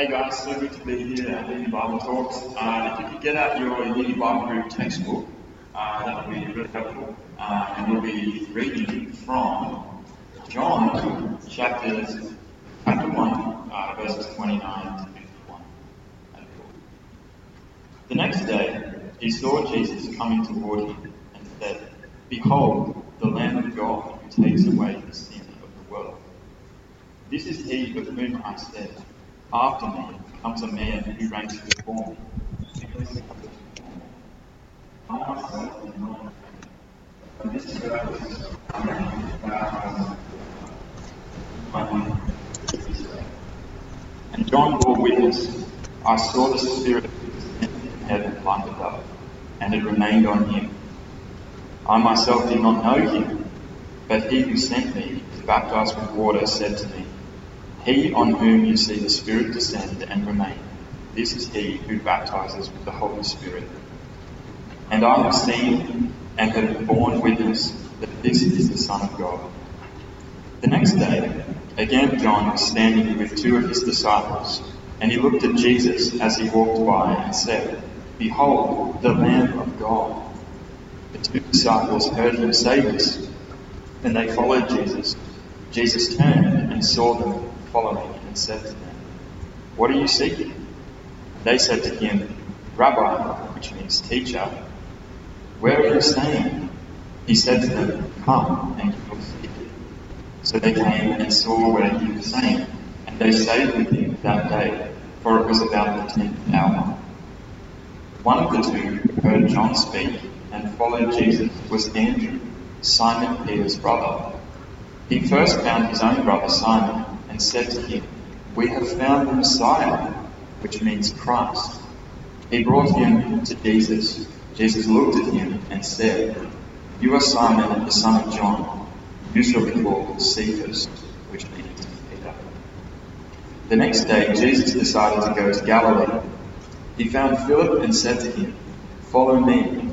Hey guys, so good to be here at Reading Bible Talks. If you could get out your Reading Bible Group textbook, that would be really helpful. And we'll be reading from John chapter 1, verses 29 to 51. The next day, he saw Jesus coming toward him and said, "Behold, the Lamb of God who takes away the sin of the world. This is he of whom I said, 'After me comes a man who ranks before me, I myself am not afraid.'" And this service, I mean, and John bore witness, "I saw the Spirit in heaven like a dove, and it remained on him. I myself did not know him, but he who sent me to baptize with water said to me, 'He on whom you see the Spirit descend and remain, this is he who baptizes with the Holy Spirit.' And I have seen and have borne witness that this is the Son of God." The next day, again John was standing with two of his disciples, and he looked at Jesus as he walked by and said, "Behold, the Lamb of God." The two disciples heard him say this, and they followed Jesus. Jesus turned and saw them following and said to them, "What are you seeking?" They said to him, "Rabbi," which means teacher, "where are you staying?" He said to them, "Come and you will see." So they came and saw where he was staying, and they stayed with him that day, for it was about the 10th hour. One of the two who heard John speak and followed Jesus was Andrew, Simon Peter's brother. He first found his own brother Simon and said to him, "We have found the Messiah," which means Christ. He brought him to Jesus. Jesus looked at him and said, "You are Simon, the son of John. You shall be called Cephas," which means Peter. The next day, Jesus decided to go to Galilee. He found Philip and said to him, "Follow me."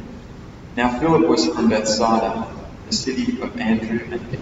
Now Philip was from Bethsaida, the city of Andrew and Peter.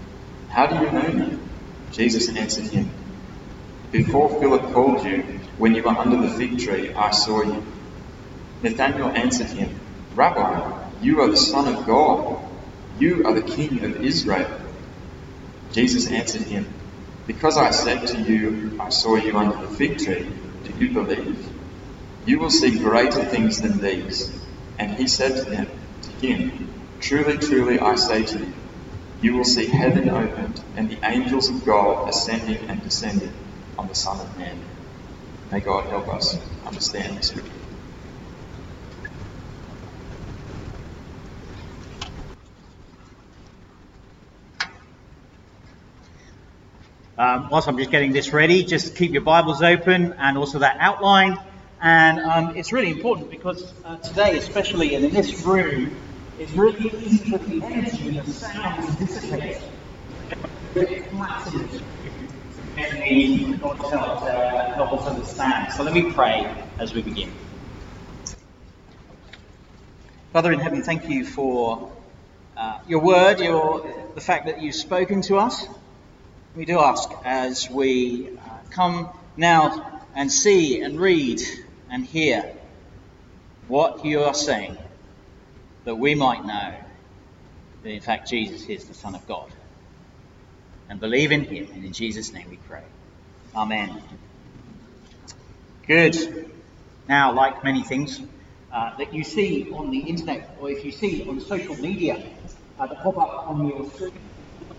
"How do you know me?" Jesus answered him, "Before Philip called you, when you were under the fig tree, I saw you." Nathanael answered him, "Rabbi, you are the Son of God. You are the King of Israel." Jesus answered him, "Because I said to you, 'I saw you under the fig tree,' do you believe? You will see greater things than these." And he said to him, "Truly, truly, I say to you, you will see heaven opened and the angels of God ascending and descending on the Son of Man." May God help us understand this scripture. Whilst I'm just getting this ready, just keep your Bibles open and also that outline. And it's really important because today, especially and in this room, it's really easy for the energy and the sound to dissipate. It collapses and God's help us understand. So let me pray as we begin. Father in heaven, thank you for your word, the fact that you've spoken to us. We do ask as we come now and see and read and hear what you are saying, that we might know that in fact Jesus is the Son of God, and believe in him, and in Jesus' name we pray. Amen. Good. Now, like many things that you see on the internet, or if you see on social media that pop up on your screen,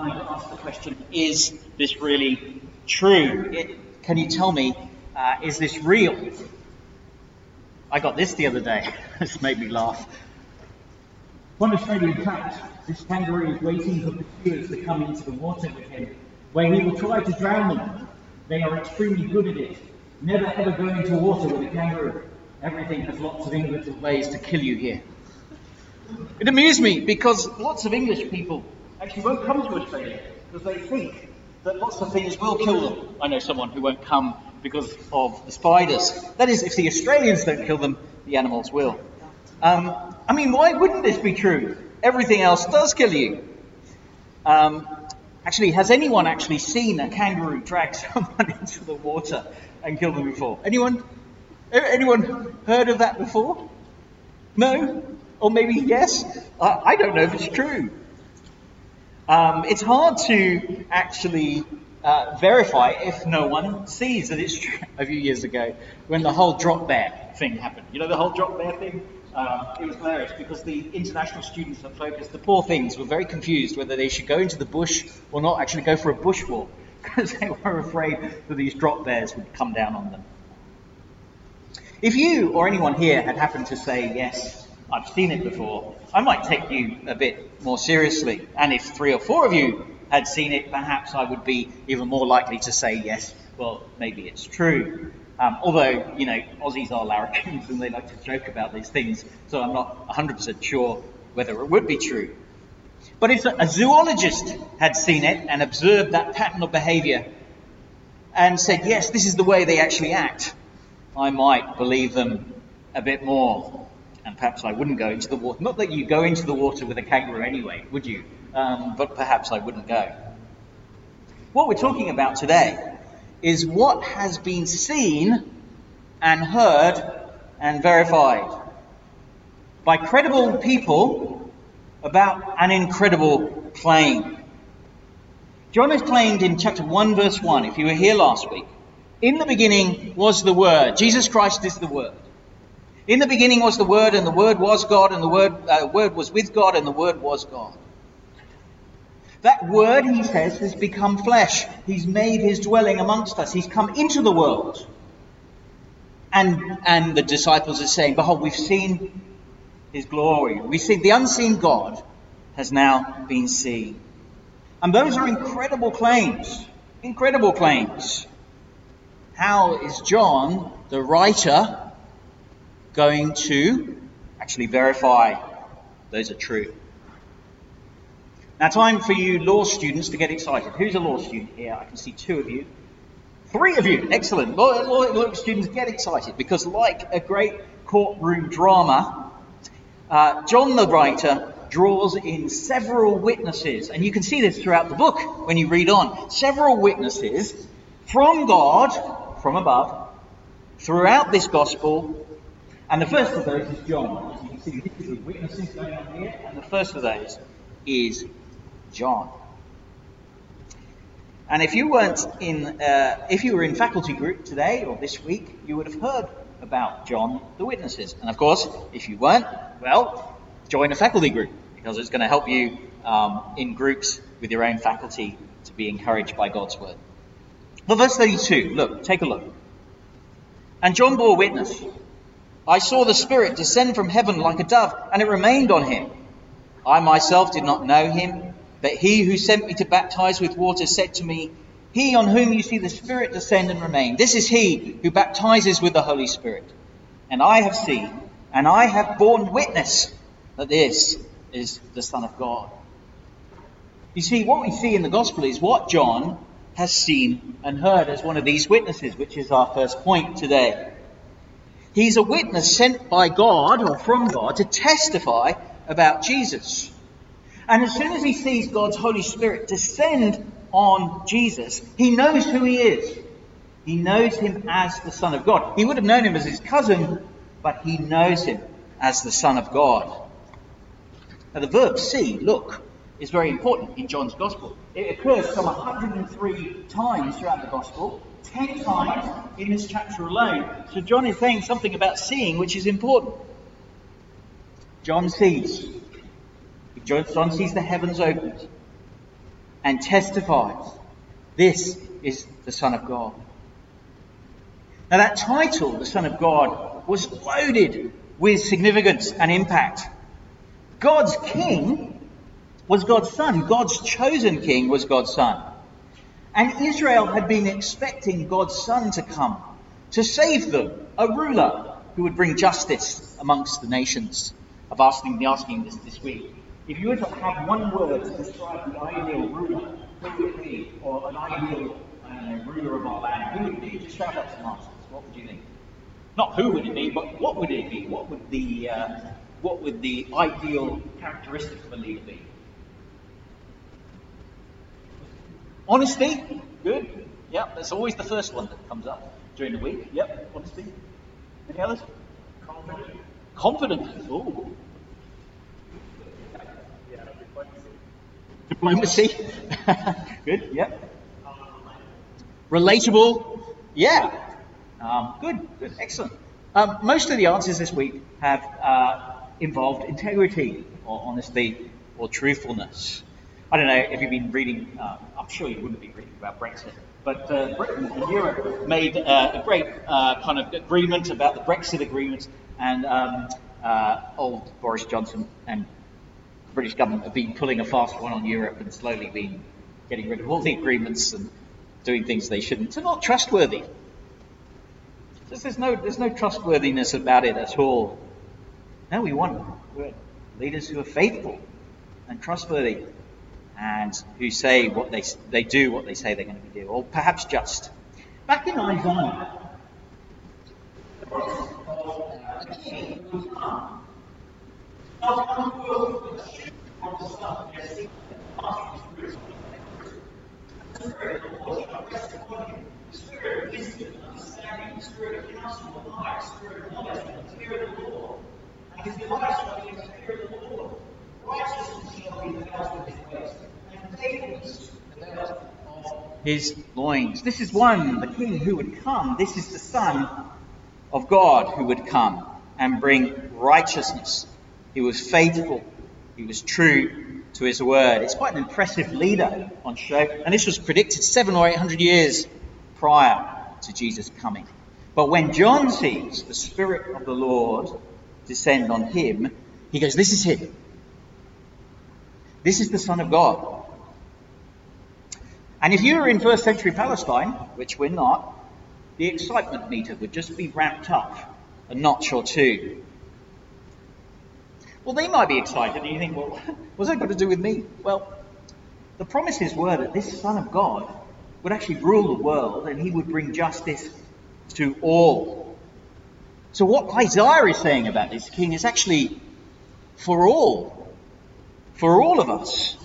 I ask the question, is this really true? Can you tell me, is this real? I got this the other day. This made me laugh. One Australian trapped, this kangaroo is waiting for pursuers to come into the water with him, where he will try to drown them. They are extremely good at it. Never ever go into water with a kangaroo. Everything has lots of English ways to kill you here. It amused me because lots of English people actually won't come to Australia because they think that lots of things will kill them. I know someone who won't come because of the spiders. That is, if the Australians don't kill them, the animals will. I mean, why wouldn't this be true? Everything else does kill you. Actually, has anyone actually seen a kangaroo drag someone into the water and kill them before? Anyone heard of that before? No? Or maybe yes? I don't know if it's true. It's hard to actually verify if no one sees that it's true. A few years ago, when the whole drop bear thing happened. You know the whole drop bear thing? It was hilarious because the international students that focused, the poor things, were very confused whether they should go into the bush or not actually go for a bush walk because they were afraid that these drop bears would come down on them. If you or anyone here had happened to say, yes, I've seen it before, I might take you a bit more seriously. And if 3 or 4 of you had seen it, perhaps I would be even more likely to say, yes, well, maybe it's true. Although, you know, Aussies are larrikins and they like to joke about these things, so I'm not 100% sure whether it would be true. But if a zoologist had seen it and observed that pattern of behavior and said, yes, this is the way they actually act, I might believe them a bit more. And perhaps I wouldn't go into the water. Not that you go into the water with a kangaroo anyway, would you? But perhaps I wouldn't go. What we're talking about today is what has been seen and heard and verified by credible people about an incredible claim. John has claimed in chapter 1, verse 1, if you were here last week, in the beginning was the Word. Jesus Christ is the Word. In the beginning was the Word, and the Word was God, and the Word was with God, and the Word was God. That Word, he says, has become flesh. He's made his dwelling amongst us. He's come into the world. And the disciples are saying, behold, we've seen his glory. We've seen the unseen God has now been seen. And those are incredible claims. Incredible claims. How is John, the writer, going to actually verify those are true? Now, time for you law students to get excited. Who's a law student here? I can see 2 of you. 3 of you. Excellent. Law students, get excited because like a great courtroom drama, John the writer draws in several witnesses. And you can see this throughout the book when you read on. Several witnesses from God, from above, throughout this gospel. And the first of those is John. You can see the witnesses going on here. And the first of those is John. And if you weren't in, if you were in faculty group today or this week, you would have heard about John the witnesses. And of course, if you weren't, well, join a faculty group because it's going to help you in groups with your own faculty to be encouraged by God's word. But verse 32, look, take a look. And John bore witness. I saw the Spirit descend from heaven like a dove, and it remained on him. I myself did not know him, but he who sent me to baptize with water said to me, he on whom you see the Spirit descend and remain, this is he who baptizes with the Holy Spirit. And I have seen, and I have borne witness that this is the Son of God. You see, what we see in the Gospel is what John has seen and heard as one of these witnesses, which is our first point today. He's a witness sent by God or from God to testify about Jesus. And as soon as he sees God's Holy Spirit descend on Jesus, he knows who he is. He knows him as the Son of God. He would have known him as his cousin, but he knows him as the Son of God. Now the verb see, look, is very important in John's Gospel. It occurs some 103 times throughout the Gospel, 10 times in this chapter alone. So John is saying something about seeing, which is important. John sees. John sees the heavens opened and testifies, this is the Son of God. Now that title, the Son of God, was loaded with significance and impact. God's king was God's son. God's chosen king was God's son. And Israel had been expecting God's son to come to save them, a ruler who would bring justice amongst the nations. I've been asking this week. If you were to have one word to describe the ideal ruler, who would it be? Or an ideal ruler of our land, who would it be? Just shout out some answers. What would you think? Not who would it be, but what would it be? What would the ideal characteristic of a leader be? Honesty. Good. Yep, that's always the first one that comes up during the week. Yep, honesty. Any others? Confident. Confident. Ooh. Yeah, diplomacy. Good. Yep. Relatable. Yeah. Good. Excellent. Most of the answers this week have involved integrity or honesty or truthfulness. I don't know if you've been reading, I'm sure you wouldn't be reading about Brexit, but Britain and Europe made a great kind of agreement about the Brexit agreement, and old Boris Johnson and the British government have been pulling a fast one on Europe and slowly been getting rid of all the agreements and doing things they shouldn't. They're not trustworthy. There's no trustworthiness about it at all. No, we want leaders who are faithful and trustworthy, and who say what they do what they say they're going to be doing, or perhaps just. Back in Isaiah, Spirit of wisdom, understanding, spirit of counsel, of might, spirit of knowledge, and the fear of the Lord. And his delight shall be in the fear of the Lord. Righteousness shall be the house of his waist, and faithfulness the house of his loins. This is one, the King who would come. This is the Son of God who would come and bring righteousness. He was faithful. He was true to his word. It's quite an impressive leader on show, and this was predicted 700 or 800 years prior to Jesus' coming. But when John sees the Spirit of the Lord descend on him, he goes, this is him. This is the Son of God. And if you were in first century Palestine, which we're not, the excitement meter would just be ramped up a notch or two. Well, they might be excited, and you think, well, what's that got to do with me? Well, the promises were that this Son of God would actually rule the world, and he would bring justice to all. So what Isaiah is saying about this King is actually for all. For all of us.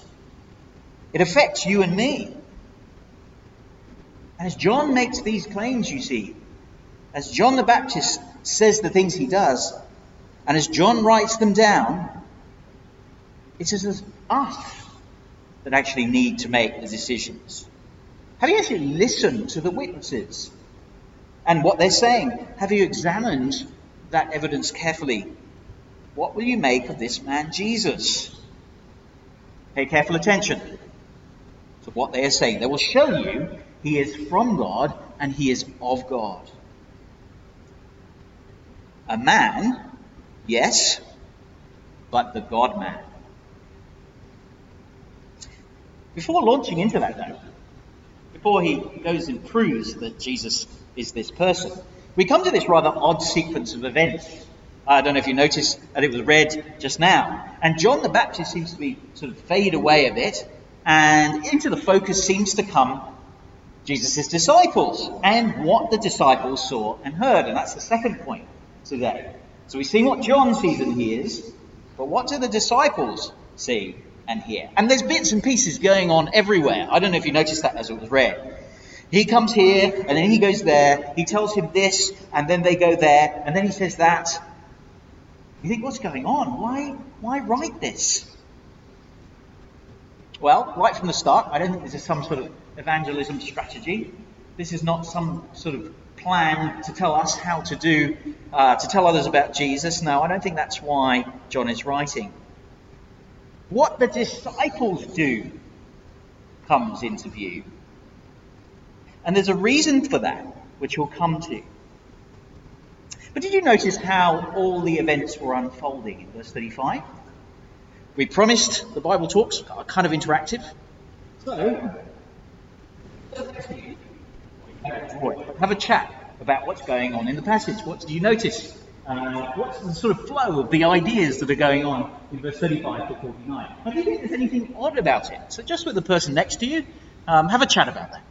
It affects you and me. And as John makes these claims, you see, as John the Baptist says the things he does, and as John writes them down, it's as us that actually need to make the decisions. Have you actually listened to the witnesses and what they're saying? Have you examined that evidence carefully? What will you make of this man, Jesus? Pay careful attention to what they are saying. They will show you he is from God and he is of God. A man, yes, but the God-man. Before launching into that, though, before he goes and proves that Jesus is this person, we come to this rather odd sequence of events. I don't know if you noticed that it was read just now. And John the Baptist seems to be sort of fade away a bit, and into the focus seems to come Jesus' disciples and what the disciples saw and heard. And that's the second point today. So we see what John sees and hears, but what do the disciples see and hear? And there's bits and pieces going on everywhere. I don't know if you noticed that as it was read. He comes here, and then he goes there. He tells him this, and then they go there, and then he says that. You think, what's going on? Why write this? Well, right from the start, I don't think this is some sort of evangelism strategy. This is not some sort of plan to tell us how to do, to tell others about Jesus. No, I don't think that's why John is writing. What the disciples do comes into view. And there's a reason for that, which we'll come to. But did you notice how all the events were unfolding in verse 35? We promised the Bible talks are kind of interactive. So, have a chat. about what's going on in the passage. What do you notice? What's the sort of flow of the ideas that are going on in verse 35 to 49? I don't think there's anything odd about it. So just with the person next to you, have a chat about that.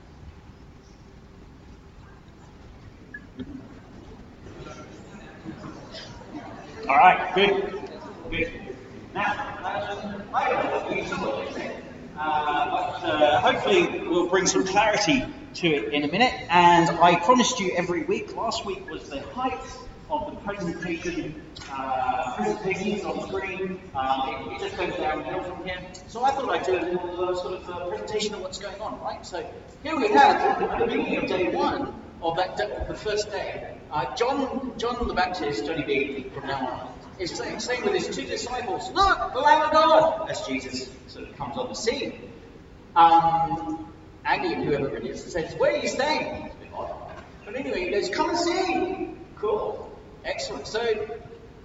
All right, good. Now, I don't know what you saw, but hopefully we'll bring some clarity to it in a minute. And I promised you every week. Last week was the height of the presentation, presentations on screen. It just goes downhill from here. So I thought I'd do a little presentation of what's going on, right? So here we have the beginning of day one of the first day. John the Baptist, Johnny B, from now on, is saying with his two disciples, "Look, the Lamb of God," as Jesus sort of comes on the scene. Aggie, whoever it is, says, "Where are you staying?" It's a bit odd. But anyway, he goes, "Come and see." Cool. Excellent. So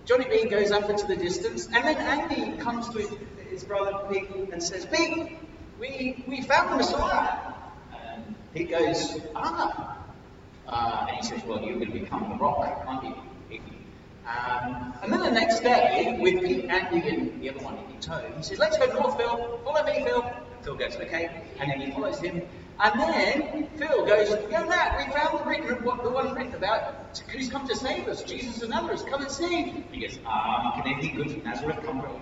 Johnny B goes up into the distance, and then Andy comes to his brother Pete and says, "Pete, we found the Messiah." And he goes, "Ah." And he says, "Well, you're going to become the rock, aren't you?" And then the next day, with Pete, Andy, and the other one in tow, he says, "Let's go north, Phil. Follow me, Phil." Phil goes, "Okay," and then he follows him. And then Phil goes, "Yo, Matt, we found the one written about who's come to save us, Jesus and others. Come and see." He goes, "Can anything good from Nazareth come from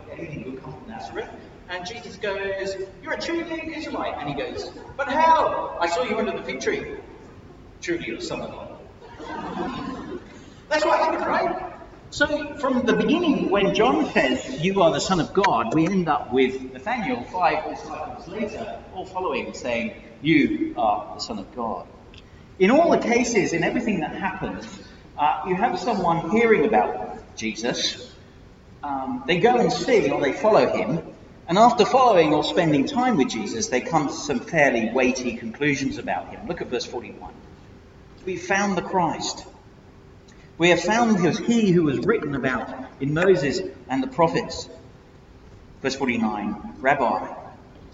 Nazareth?" And Jesus goes, "You're a truly Israelite." And he goes, "But how? I saw you under the fig tree." Truly or something like that. That's what happened, right? So from the beginning, when John says, "You are the Son of God," we end up with Nathanael 5 disciples later, all following, saying, "You are the Son of God." In all the cases, in everything that happens, you have someone hearing about Jesus. They go and see, or they follow him. And after following or spending time with Jesus, they come to some fairly weighty conclusions about him. Look at verse 41. "We found the Christ. We have found he who was written about in Moses and the prophets." Verse 49, "Rabbi,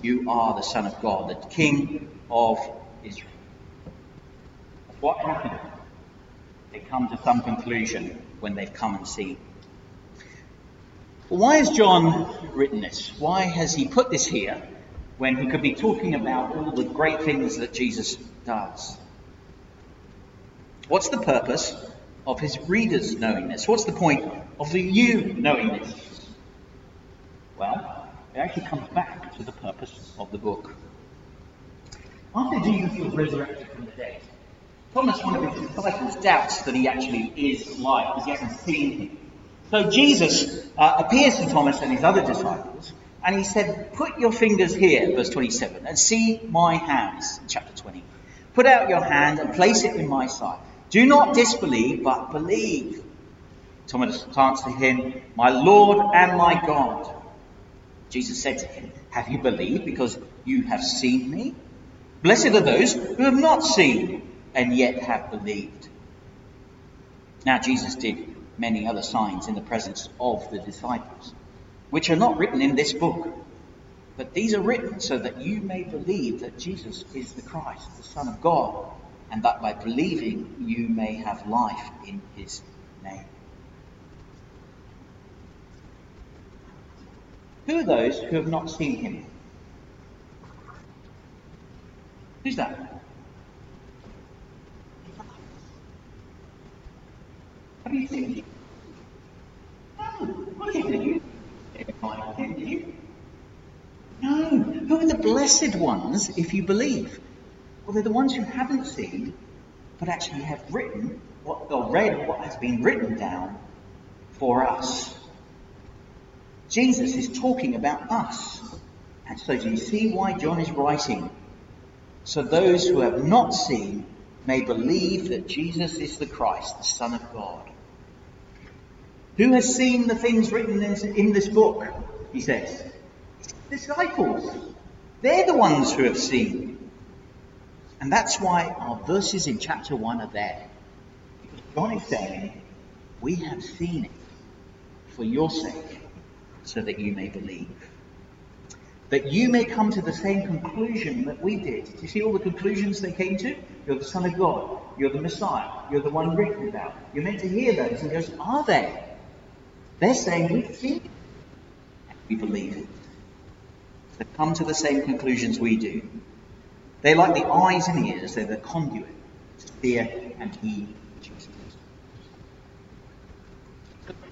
you are the Son of God, the King of Israel." What happened? They come to some conclusion when they've come and seen. Why has John written this? Why has he put this here when he could be talking about all the great things that Jesus does? What's the purpose of his readers knowing this? What's the point of you knowing this? Well, it actually comes back to the purpose of the book. After Jesus was resurrected from the dead, Thomas, one of his disciples, doubts that he actually is alive because he hasn't seen him. So Jesus appears to Thomas and his other disciples, and he said, "Put your fingers here," verse 27, "and see my hands," chapter 20. "Put out your hand and place it in my side. Do not disbelieve, but believe." Thomas answered him, "My Lord and my God." Jesus said to him, "Have you believed because you have seen me? Blessed are those who have not seen and yet have believed." Now Jesus did many other signs in the presence of the disciples, which are not written in this book. But these are written so that you may believe that Jesus is the Christ, the Son of God, and that by believing you may have life in his name. Who are those who have not seen him? Who's that? Have you seen him? No. What do you think? No. Who are the blessed ones if you believe? Well, they're the ones who haven't seen, but actually have written or read what has been written down for us. Jesus is talking about us. And so do you see why John is writing? So those who have not seen may believe that Jesus is the Christ, the Son of God. Who has seen the things written in this book? He says. Disciples. They're the ones who have seen. And that's why our verses in chapter 1 are there. Because John is saying, we have seen it for your sake, so that you may believe. That you may come to the same conclusion that we did. Do you see all the conclusions they came to? You're the Son of God. You're the Messiah. You're the one written about. You're meant to hear those. And he goes, are they? They're saying we think and we believe it. They come to the same conclusions we do. They're like the eyes and ears. They're the conduit to hear and heed Jesus.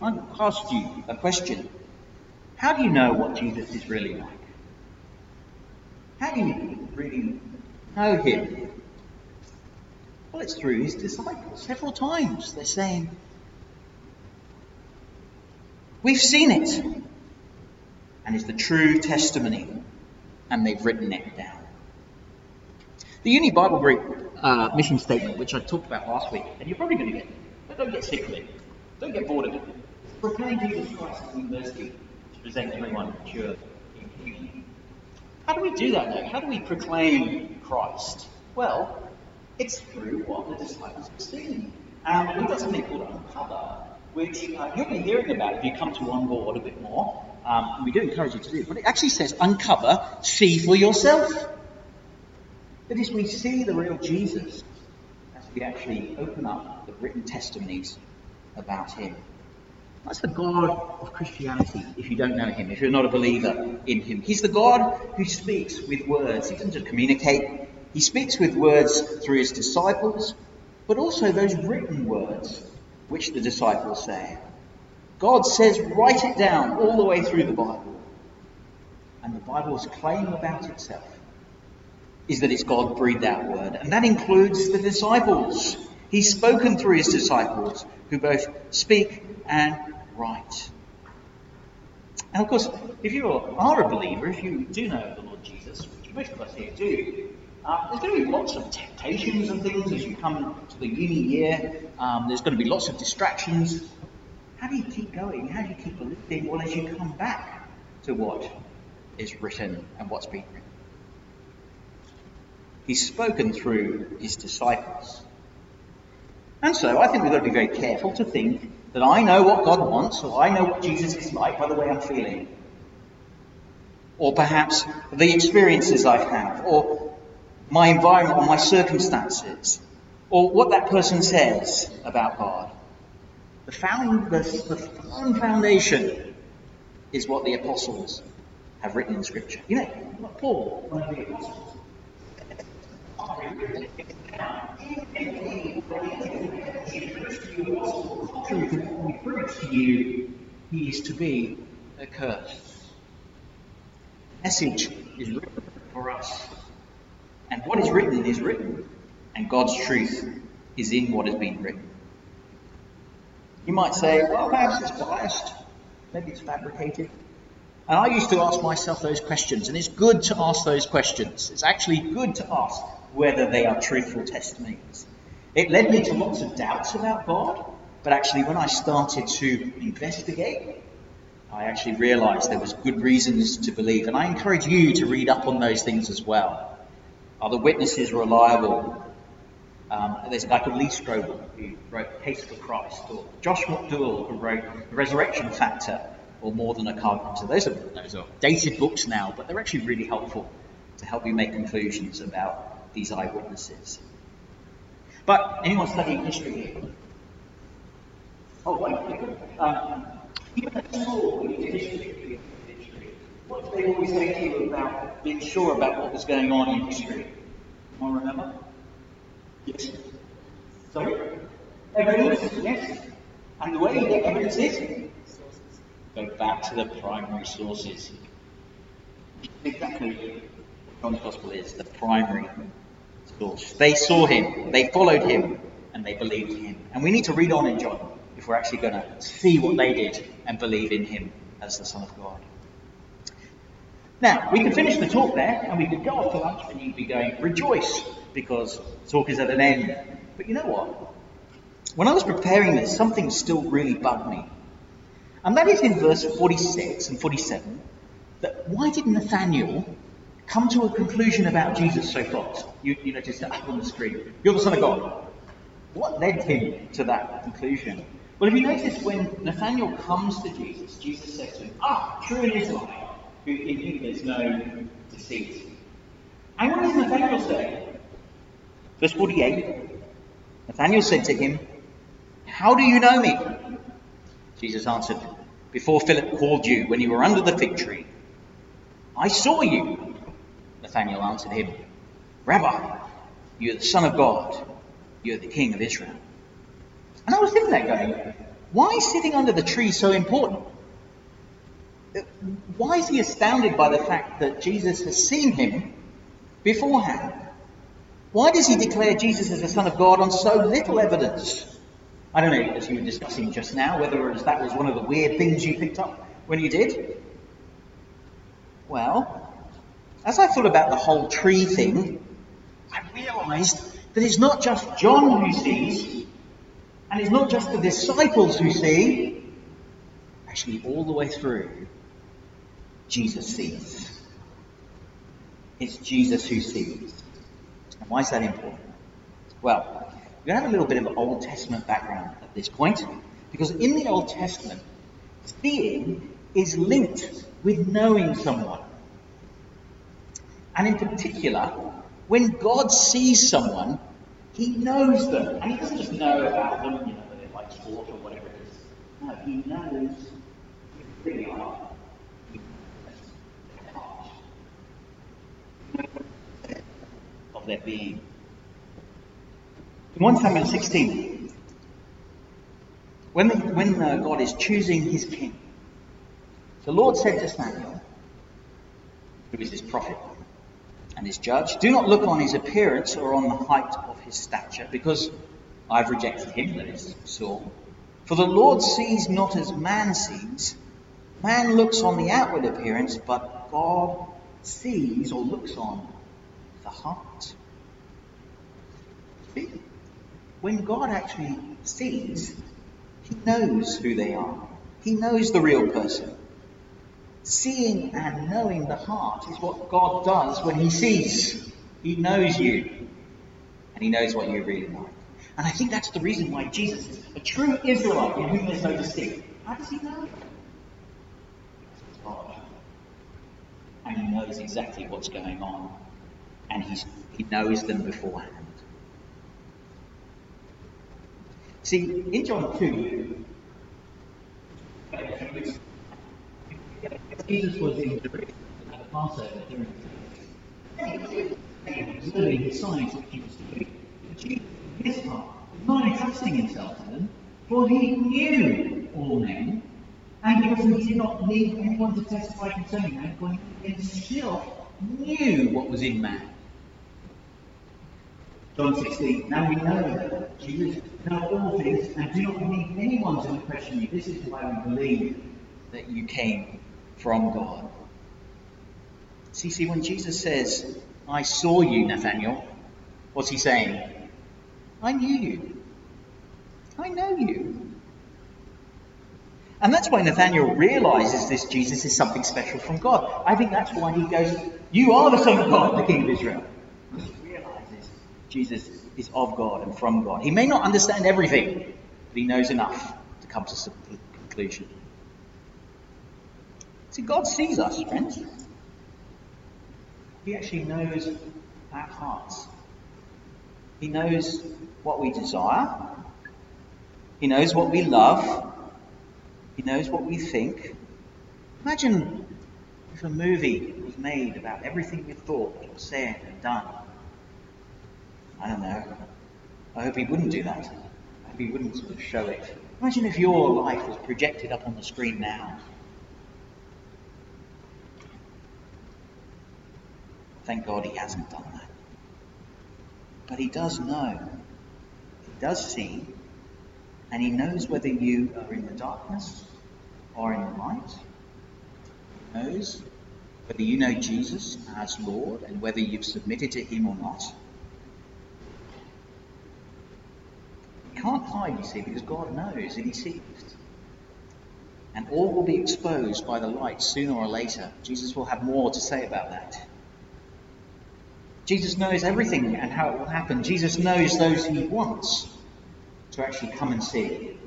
I asked you a question. How do you know what Jesus is really like? How do you really know him? Well, it's through his disciples. Several times they're saying, we've seen it, and it's the true testimony, and they've written it down. The Uni Bible Group mission statement, which I talked about last week, and you're probably going to get, but don't get sick of it. Don't get bored of it. Proclaim Jesus Christ as university to present everyone pure in communion. How do we do that though? How do we proclaim Christ? Well, it's through what the disciples have seen. We've got something called Uncover, which you'll be hearing about if you come to Onboard a bit more. We do encourage you to do it, but it actually says uncover, see for yourself. That is, we see the real Jesus as we actually open up the written testimonies about him. That's the God of Christianity, if you don't know him, if you're not a believer in him. He's the God who speaks with words. He doesn't just communicate. He speaks with words through his disciples, but also those written words which the disciples say. God says, write it down all the way through the Bible. And the Bible's claim about itself is that it's God breathed out word. And that includes the disciples. He's spoken through his disciples who both speak and write. And of course, if you are a believer, if you do know the Lord Jesus, which most of us here do, there's going to be lots of temptations and things as you come to the uni year. There's going to be lots of distractions. How do you keep going? How do you keep believing? Well, as you come back to what is written and what's been written. He's spoken through his disciples. And so I think we've got to be very careful to think that I know what God wants, or I know what Jesus is like by the way I'm feeling. Or perhaps the experiences I've had, or my environment or my circumstances, or what that person says about God. The firm foundation is what the apostles have written in Scripture. You know, Paul, one of the apostles, he is to be accursed. The message is written for us. And what is written, and God's truth is in what has been written. You might say, well, perhaps it's biased, maybe it's fabricated. And I used to ask myself those questions, and it's good to ask those questions. It's actually good to ask whether they are truthful testimonies. It led me to lots of doubts about God, but actually when I started to investigate, I actually realized there was good reasons to believe. And I encourage you to read up on those things as well. Are the witnesses reliable? There's a guy called Lee Strobel who wrote Case for Christ, or Josh McDowell who wrote The Resurrection Factor, or More Than a Carpenter. Those are dated books now, but they're actually really helpful to help you make conclusions about these eyewitnesses. But anyone studying history here? Oh, wait. Even at school, when you did history, what did they always say to you about being sure about what was going on in history? Anyone remember? Yes. Sorry? Evidence, yes. And the way you get evidence is? Go back to the primary sources. Exactly what John's Gospel is, the primary source. They saw him, they followed him, and they believed him. And we need to read on in John if we're actually going to see what they did and believe in him as the Son of God. Now, we can finish the talk there, and we could go off to lunch, and you'd be going, rejoice, because the talk is at an end. But you know what? When I was preparing this, something still really bugged me. And that is in verse 46 and 47, that why did Nathanael come to a conclusion about Jesus so fast? You notice that up on the screen. You're the Son of God. What led him to that conclusion? Well, if you notice, when Nathanael comes to Jesus, Jesus says to him, true and Israelite, who in him there's no deceit. And what does Nathanael say? Verse 48, Nathanael said to him, "How do you know me?" Jesus answered, "Before Philip called you, when you were under the fig tree, I saw you." Nathanael answered him, "Rabbi, you are the Son of God. You are the King of Israel." And I was thinking that going, why is sitting under the tree so important? Why is he astounded by the fact that Jesus has seen him beforehand? Why does he declare Jesus as the Son of God on so little evidence? I don't know, as you were discussing just now, whether that was one of the weird things you picked up when you did. Well, as I thought about the whole tree thing, I realised that it's not just John who sees, and it's not just the disciples who see. Actually, all the way through, Jesus sees. It's Jesus who sees. And why is that important? Well, we have a little bit of an Old Testament background at this point, because in the Old Testament, seeing is linked with knowing someone. And in particular, when God sees someone, he knows them. And he doesn't just know about them, you know, that they like sport or whatever it is. No, he knows who they really are. He knows their heart, of their being. In 1 Samuel 16, when God is choosing his king, the Lord said to Samuel, who is his prophet and his judge, "Do not look on his appearance or on the height of his stature, because I've rejected him," that is Saul. "For the Lord sees not as man sees. Man looks on the outward appearance, but God sees or looks on the heart." See? When God actually sees, he knows who they are. He knows the real person. Seeing and knowing the heart is what God does when he sees. He knows you, and he knows what you really like. And I think that's the reason why Jesus is a true Israelite in whom there's no deceit. How does he know? It's God. And he knows exactly what's going on, and he knows them beforehand. See, in John 2, Jesus was in Jerusalem at the Passover during the day, observing the signs that he was doing. But Jesus, in his part, was not entrusting himself to them, for he knew all men, and because he did not need anyone to testify concerning them, for he himself knew what was in man. John 16, "Now we know that Jesus knows all things and do not need anyone's impression you. This is why we believe that you came from God." See, when Jesus says, "I saw you, Nathanael," what's he saying? I knew you. I know you. And that's why Nathanael realizes this Jesus is something special from God. I think that's why he goes, "You are the Son of God, the King of Israel." Jesus is of God and from God. He may not understand everything, but he knows enough to come to some conclusion. See, God sees us, friends. He actually knows our hearts. He knows what we desire. He knows what we love. He knows what we think. Imagine if a movie was made about everything we thought or said and done. I don't know. I hope he wouldn't do that. I hope he wouldn't sort of show it. Imagine if your life was projected up on the screen now. Thank God he hasn't done that. But he does know. He does see. And he knows whether you are in the darkness or in the light. He knows whether you know Jesus as Lord and whether you've submitted to him or not. Can't hide, you see, because God knows and he sees. And all will be exposed by the light sooner or later. Jesus will have more to say about that. Jesus knows everything and how it will happen. Jesus knows those he wants to actually come and see.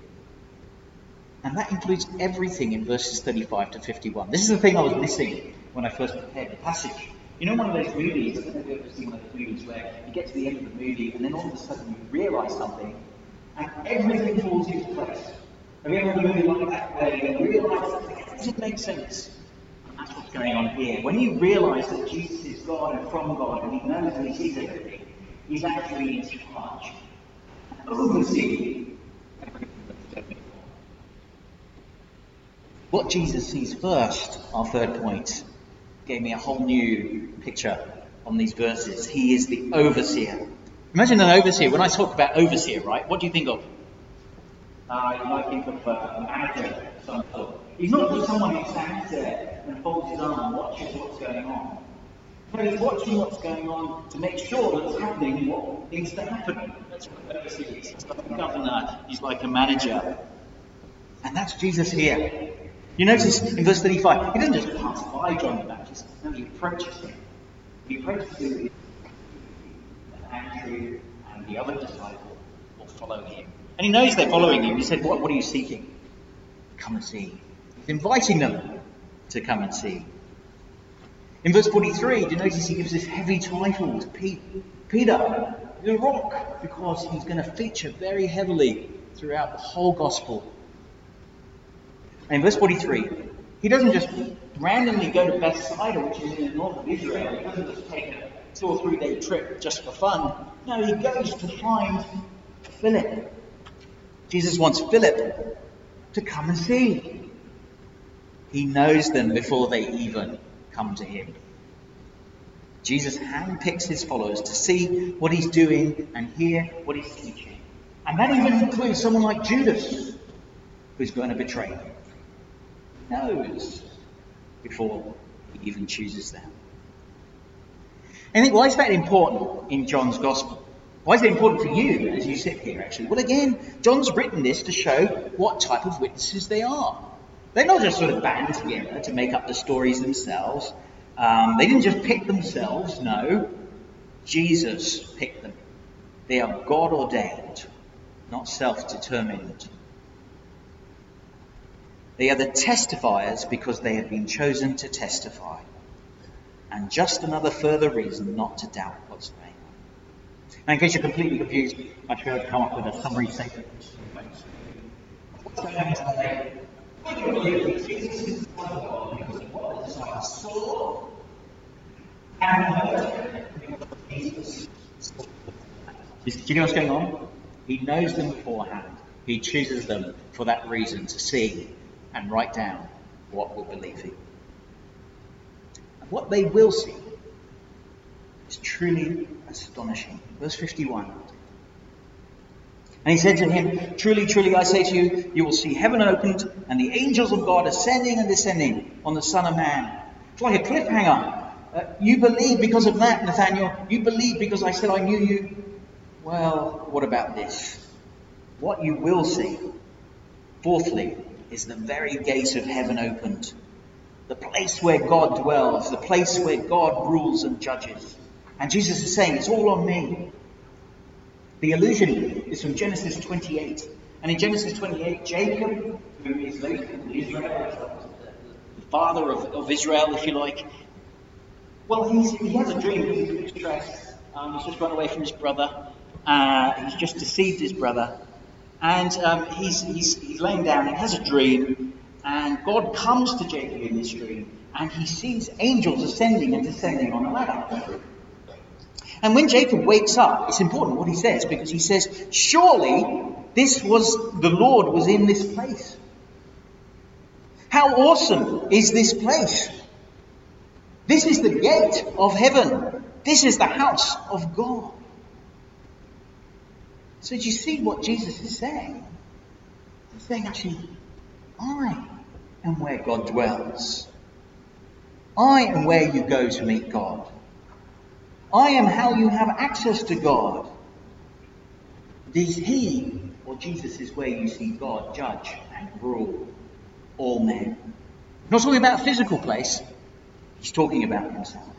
And that includes everything in verses 35 to 51. This is the thing I was missing when I first prepared the passage. You know, one of those movies, I don't know if you've ever seen one of those movies where you get to the end of the movie and then all of a sudden you realise something and everything falls into place. Have you ever had a movie like that where you realise something and it doesn't make sense? That's what's going on here. When you realise that Jesus is God and from God and he knows and he sees everything, he's actually in charge. Overseeing everything that's happening. What Jesus sees first, our third point, gave me a whole new picture on these verses. He is the overseer. Imagine an overseer. When I talk about overseer, right, what do you think of? You might think of a manager of some sort. He's not just someone who stands there and folds his arm and watches what's going on. But he's watching what's going on to make sure that's happening what needs to happen. That's what an overseer is. He's like a governor. He's like a manager. And that's Jesus here. You notice in verse 35, he doesn't just pass by John the Baptist, no, he approaches him. He approaches him with Andrew and the other disciple will follow him. And he knows they're following him. He said, what are you seeking? Come and see. He's inviting them to come and see. In verse 43, do you notice he gives this heavy title to Peter, the rock, because he's going to feature very heavily throughout the whole gospel. And in verse 43, he doesn't just randomly go to Bethsaida, which is in the north of Israel. He doesn't just take a 2 or 3 day trip just for fun. No, he goes to find Philip. Jesus wants Philip to come and see. He knows them before they even come to him. Jesus handpicks his followers to see what he's doing and hear what he's teaching. And that even includes someone like Judas, who's going to betray him. Knows before he even chooses them. And I think, why is that important in John's Gospel? Why is it important for you as you sit here, actually? Well, again, John's written this to show what type of witnesses they are. They're not just sort of band together to make up the stories themselves. They didn't just pick themselves, no. Jesus picked them. They are God-ordained, not self-determined. They are the testifiers because they have been chosen to testify. And just another further reason not to doubt what's going on. Now, in case you're completely confused, I'd be able to come up with a summary statement. What's going on today? Jesus is the Son of God because of what the disciples saw and heard because Jesus saw. Do you know what's going on? He knows them beforehand. He chooses them for that reason to see and write down what will believe him. And what they will see is truly astonishing. Verse 51. And he said to him, "Truly, truly, I say to you, you will see heaven opened and the angels of God ascending and descending on the Son of Man." It's like a cliffhanger. You believe because of that, Nathanael. You believe because I said I knew you. Well, what about this? What you will see, fourthly, is the very gate of heaven opened, the place where God dwells, the place where God rules and judges. And Jesus is saying, it's all on me. The allusion is from Genesis 28. And in Genesis 28, Jacob, who is later called Israel, the father of Israel, if you like, well, he has a dream. He's in distress. He's just run away from his brother. He's just deceived his brother. And he's laying down and has a dream, and God comes to Jacob in this dream, and he sees angels ascending and descending on a ladder. And when Jacob wakes up, it's important what he says, because he says, "Surely this was the Lord was in this place. How awesome is this place? This is the gate of heaven. This is the house of God." So do you see what Jesus is saying? He's saying, actually, I am where God dwells. I am where you go to meet God. I am how you have access to God. Is he, or Jesus, is where you see God judge and rule all men. He's not talking about a physical place. He's talking about himself.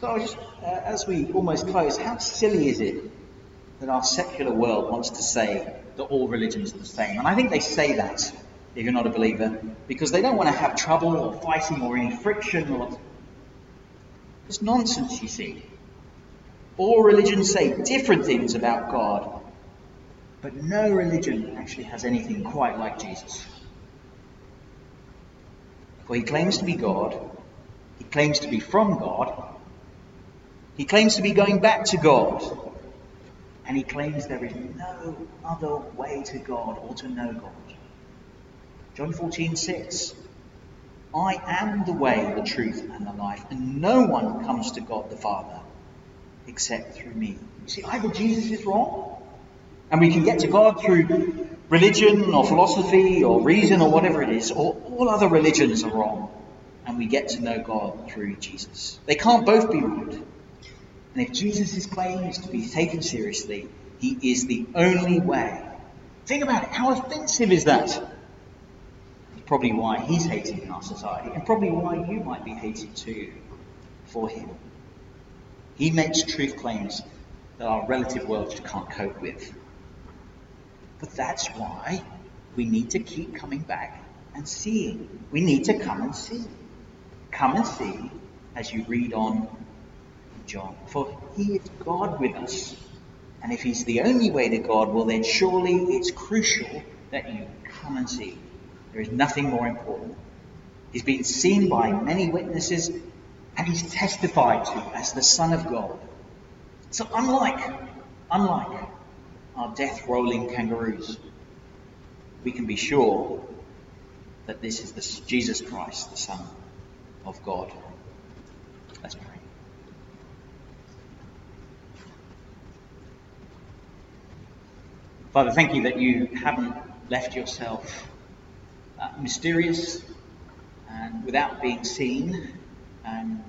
So as we almost close, how silly is it that our secular world wants to say that all religions are the same? And I think they say that, if you're not a believer, because they don't want to have trouble or fighting or any friction or It's nonsense, you see. All religions say different things about God, but no religion actually has anything quite like Jesus. For he claims to be God, he claims to be from God, he claims to be going back to God, and he claims there is no other way to God or to know God. John 14:6. I am the way, the truth, and the life, and no one comes to God the Father except through me. You see, either Jesus is wrong, and we can get to God through religion or philosophy or reason or whatever it is, or all other religions are wrong, and we get to know God through Jesus. They can't both be right. And if Jesus' claim is to be taken seriously, he is the only way. Think about it. How offensive is that? Probably why he's hated in our society, and probably why you might be hated too for him. He makes truth claims that our relative world just can't cope with. But that's why we need to keep coming back and seeing. We need to come and see. Come and see as you read on in John. For he is God with us. And if he's the only way to God, well then surely it's crucial that you come and see. There is nothing more important. He's been seen by many witnesses, and he's testified to as the Son of God. So unlike our death-rolling kangaroos, we can be sure that this is Jesus Christ, the Son of God. Let's pray. Father, thank you that you haven't left yourself mysterious and without being seen and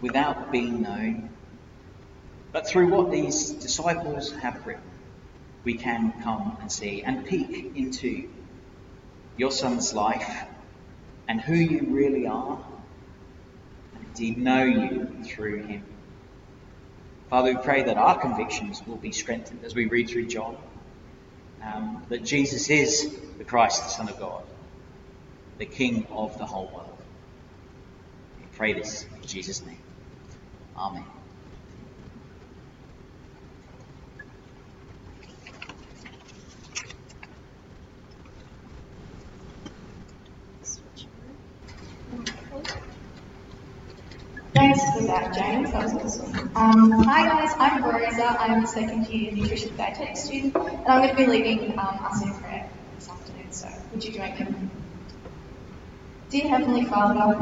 without being known, but through what these disciples have written, we can come and see and peek into your Son's life and who you really are, and indeed know you through him. Father, we pray that our convictions will be strengthened as we read through John, that Jesus is the Christ, the Son of God, the King of the whole world. We pray this in Jesus' name. Amen. Thanks for that, James. That was awesome. Hi guys, I'm Rosa. I'm a second-year nutrition dietetics student, and I'm going to be leading us in prayer this afternoon. So, would you join me? Dear Heavenly Father,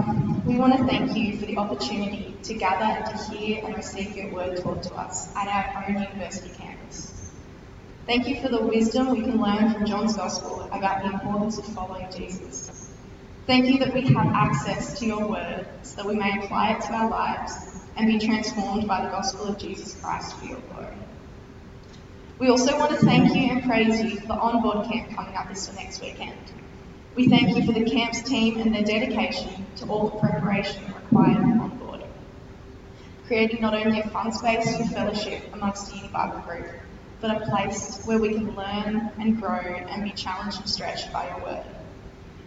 we want to thank you for the opportunity to gather and to hear and receive your word taught to us at our own university campus. Thank you for the wisdom we can learn from John's Gospel about the importance of following Jesus. Thank you that we have access to your word so that we may apply it to our lives and be transformed by the Gospel of Jesus Christ for your glory. We also want to thank you and praise you for the onboard camp coming up this next weekend. We thank you for the camp's team and their dedication to all the preparation required for onboard, creating not only a fun space for fellowship amongst the Reading Bible Group, but a place where we can learn and grow and be challenged and stretched by your word.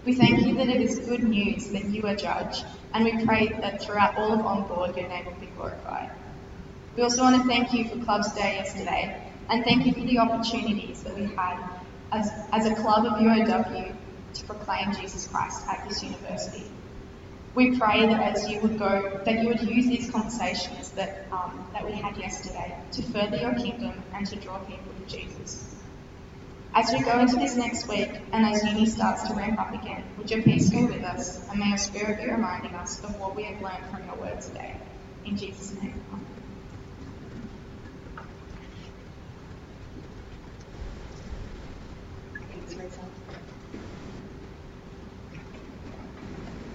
We thank you that it is good news that you are judge, and we pray that throughout all of onboard your name will be glorified. We also want to thank you for Club's Day yesterday, and thank you for the opportunities that we had as a club of UOW to proclaim Jesus Christ at this university. We pray that as you would go, that you would use these conversations that we had yesterday to further your kingdom and to draw people to Jesus. As we go into this next week and as uni starts to ramp up again, would your peace go with us, and may your spirit be reminding us of what we have learned from your word today. In Jesus' name, amen. Thanks, Rachel.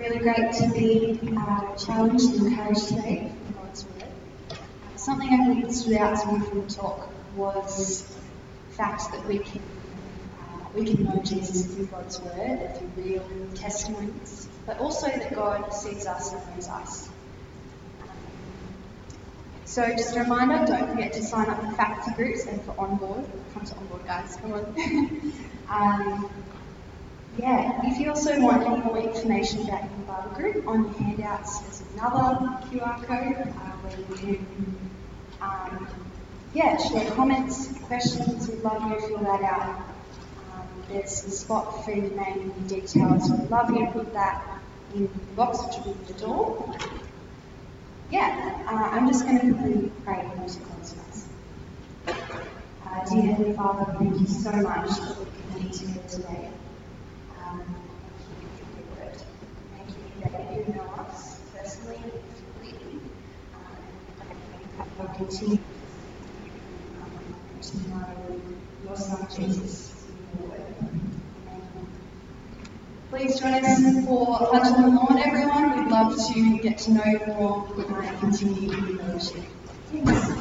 Really great to be challenged and encouraged today in God's word. Something I think that stood out to me from the talk was the fact that we can know Jesus through God's word and through real testimonies, but also that God sees us and knows us. So just a reminder, don't forget to sign up for faculty groups and for onboard. Come to onboard, guys. Come on. Yeah, if you also want any more information about your Bible group, on your handouts there's another QR code where you can share comments, questions. We'd love you to fill that out. There's a spot for your name and your details. We'd love you to put that in the box, which will be at the door. I'm just going to quickly pray and close for us. Dear Heavenly Father, thank you so much that we can meet together today. Thank you for your word. Thank you that you know us personally and completely. That we continue to know your Son Jesus in your word. Amen. Please join us for lunch on the lawn, everyone. We'd love to get to know you more and continue your fellowship. Thanks.